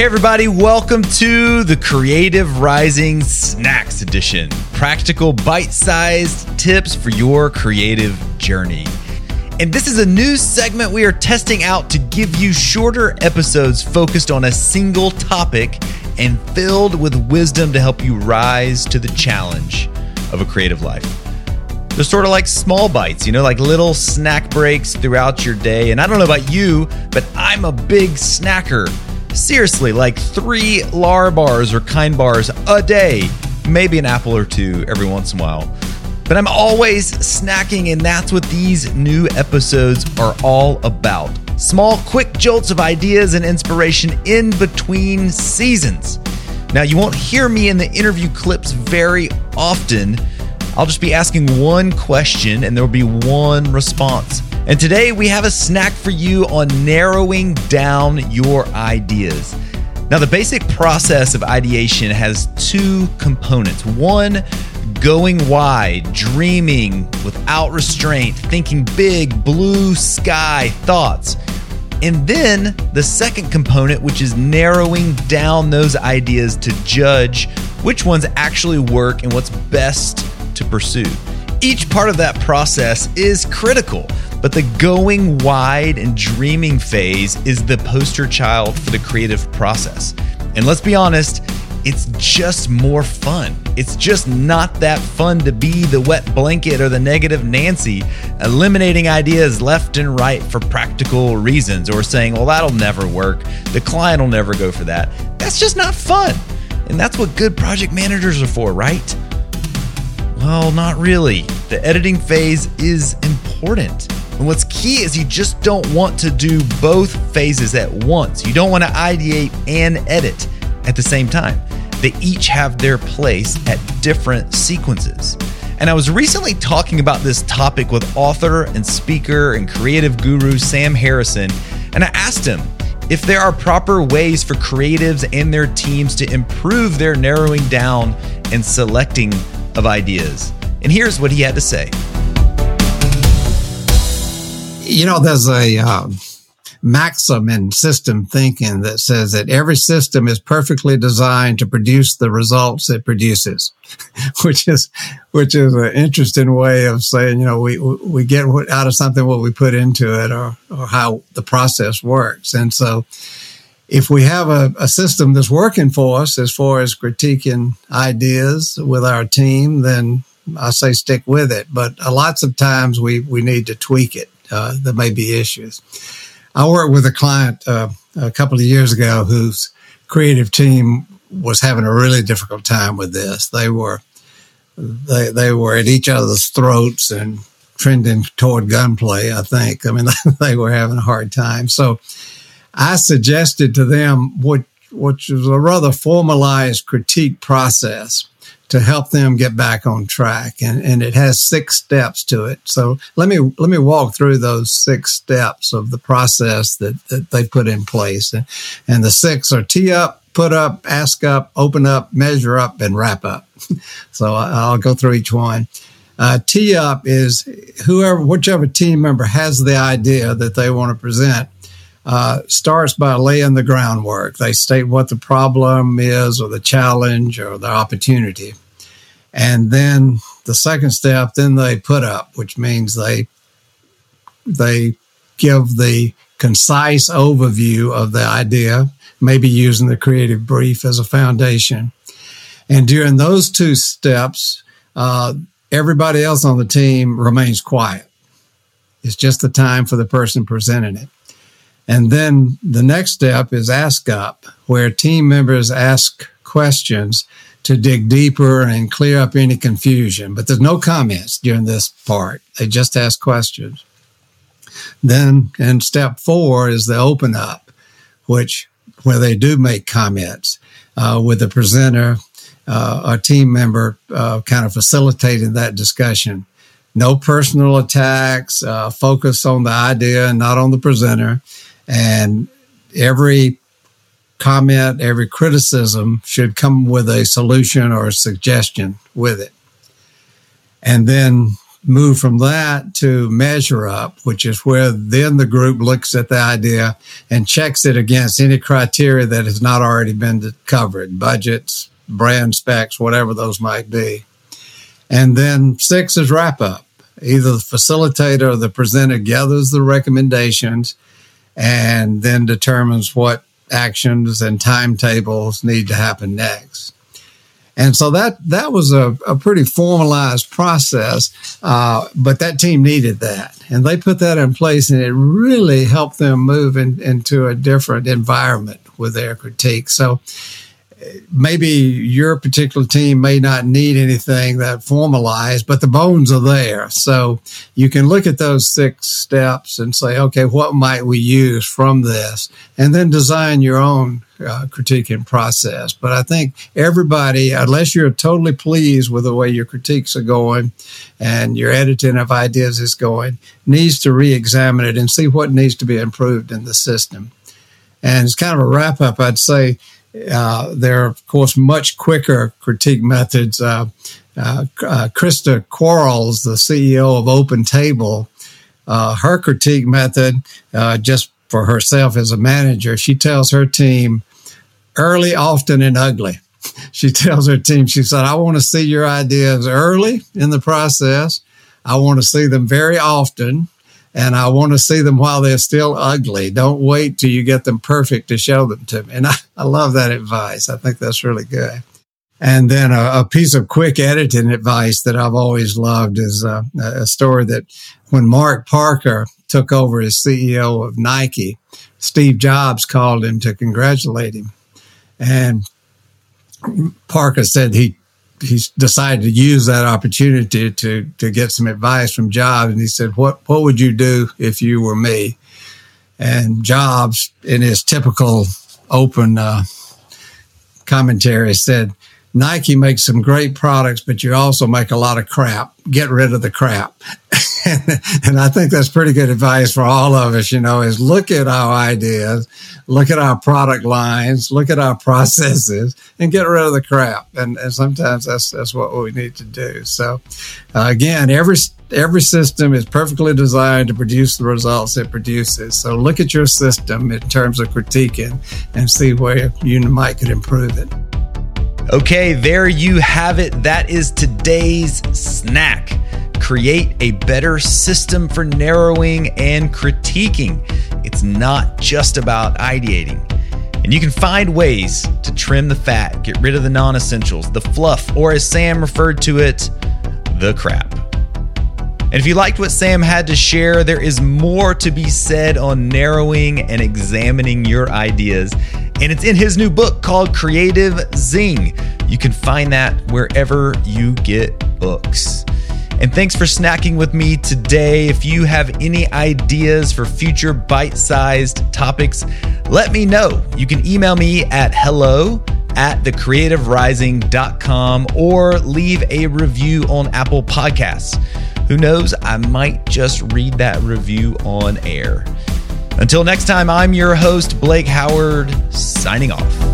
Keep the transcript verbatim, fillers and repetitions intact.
Hey everybody, welcome to the Creative Rising Snacks Edition. Practical bite-sized tips for your creative journey. And this is a new segment we are testing out to give you shorter episodes focused on a single topic and filled with wisdom to help you rise to the challenge of a creative life. They're sort of like small bites, you know, like little snack breaks throughout your day. And I don't know about you, but I'm a big snacker. Seriously, like three Lar bars or Kind bars a day, maybe an apple or two every once in a while. But I'm always snacking, and that's what these new episodes are all about. Small, quick jolts of ideas and inspiration in between seasons. Now, you won't hear me in the interview clips very often. I'll just be asking one question, and there will be one response. And today we have a snack for you on narrowing down your ideas. Now, the basic process of ideation has two components. One, going wide, dreaming without restraint, thinking big, blue sky thoughts. And then the second component, which is narrowing down those ideas to judge which ones actually work and what's best to pursue. Each part of that process is critical. But the going wide and dreaming phase is the poster child for the creative process. And let's be honest, it's just more fun. It's just not that fun to be the wet blanket or the negative Nancy, eliminating ideas left and right for practical reasons or saying, well, that'll never work. The client will never go for that. That's just not fun. And that's what good project managers are for, right? Well, not really. The editing phase is important. And what's key is you just don't want to do both phases at once. You don't want to ideate and edit at the same time. They each have their place at different sequences. And I was recently talking about this topic with author and speaker and creative guru Sam Harrison, and I asked him if there are proper ways for creatives and their teams to improve their narrowing down and selecting of ideas. And here's what he had to say. You know, there's a uh, maxim in system thinking that says that every system is perfectly designed to produce the results it produces, which is which is an interesting way of saying, you know, we we get out of something what we put into it, or, or how the process works. And so if we have a, a system that's working for us as far as critiquing ideas with our team, then I say stick with it. But uh, lots of times we, we need to tweak it. Uh, there may be issues. I worked with a client uh, a couple of years ago whose creative team was having a really difficult time with this. They were they they were at each other's throats and trending toward gunplay, I think. I mean, they were having a hard time. So I suggested to them what which was a rather formalized critique process to help them get back on track. And, and it has six steps to it. So let me let me walk through those six steps of the process that, that they put in place. And, and the six are tee up, put up, ask up, open up, measure up, and wrap up. So I'll go through each one. Uh, tee up is whoever, whichever team member has the idea that they want to present, Uh, starts by laying the groundwork. They state what the problem is or the challenge or the opportunity. And then the second step, then they put up, which means they they give the concise overview of the idea, maybe using the creative brief as a foundation. And during those two steps, uh, everybody else on the team remains quiet. It's just the time for the person presenting it. And then the next step is ask up, where team members ask questions to dig deeper and clear up any confusion. But there's no comments during this part. They just ask questions. Then in step four is the open up, which where they do make comments uh, with the presenter uh, or team member uh, kind of facilitating that discussion. No personal attacks, uh, focus on the idea and not on the presenter. And every comment, every criticism should come with a solution or a suggestion with it. And then move from that to measure up, which is where then the group looks at the idea and checks it against any criteria that has not already been covered, budgets, brand specs, whatever those might be. And then six is wrap up. Either the facilitator or the presenter gathers the recommendations and then determines what actions and timetables need to happen next. And so that that was a, a pretty formalized process, uh, but that team needed that. And they put that in place, and it really helped them move in, into a different environment with their critique. So maybe your particular team may not need anything that formalized, but the bones are there. So you can look at those six steps and say, okay, what might we use from this? And then design your own uh, critiquing process. But I think everybody, unless you're totally pleased with the way your critiques are going and your editing of ideas is going, needs to re-examine it and see what needs to be improved in the system. And it's kind of a wrap-up, I'd say. Uh, there are, of course, much quicker critique methods. Uh, uh, uh, Krista Quarles, the C E O of Open Table, uh, her critique method, uh, just for herself as a manager, she tells her team early, often, and ugly. She tells her team, she said, I want to see your ideas early in the process. I want to see them very often. And I want to see them while they're still ugly. Don't wait till you get them perfect to show them to me. And I, I love that advice. I think that's really good. And then a, a piece of quick editing advice that I've always loved is uh, a story that when Mark Parker took over as C E O of Nike, Steve Jobs called him to congratulate him. And Parker said he He decided to use that opportunity to to get some advice from Jobs. And he said, what what would you do if you were me? And Jobs, in his typical open uh, commentary, said, Nike makes some great products, but you also make a lot of crap. Get rid of the crap. And I think that's pretty good advice for all of us, you know, is look at our ideas, look at our product lines, look at our processes, and get rid of the crap. And, and sometimes that's that's what we need to do. So, uh, again, every every system is perfectly designed to produce the results it produces. So look at your system in terms of critiquing and see where you might could improve it. Okay, there you have it. That is today's snack. Create a better system for narrowing and critiquing. It's not just about ideating. And you can find ways to trim the fat, get rid of the non-essentials, the fluff, or as Sam referred to it, the crap. And if you liked what Sam had to share, there is more to be said on narrowing and examining your ideas. And it's in his new book called Creative Zing. You can find that wherever you get books. And thanks for snacking with me today. If you have any ideas for future bite-sized topics, let me know. You can email me at hello at the creative rising dot com or leave a review on Apple Podcasts. Who knows? I might just read that review on air. Until next time, I'm your host, Blake Howard, signing off.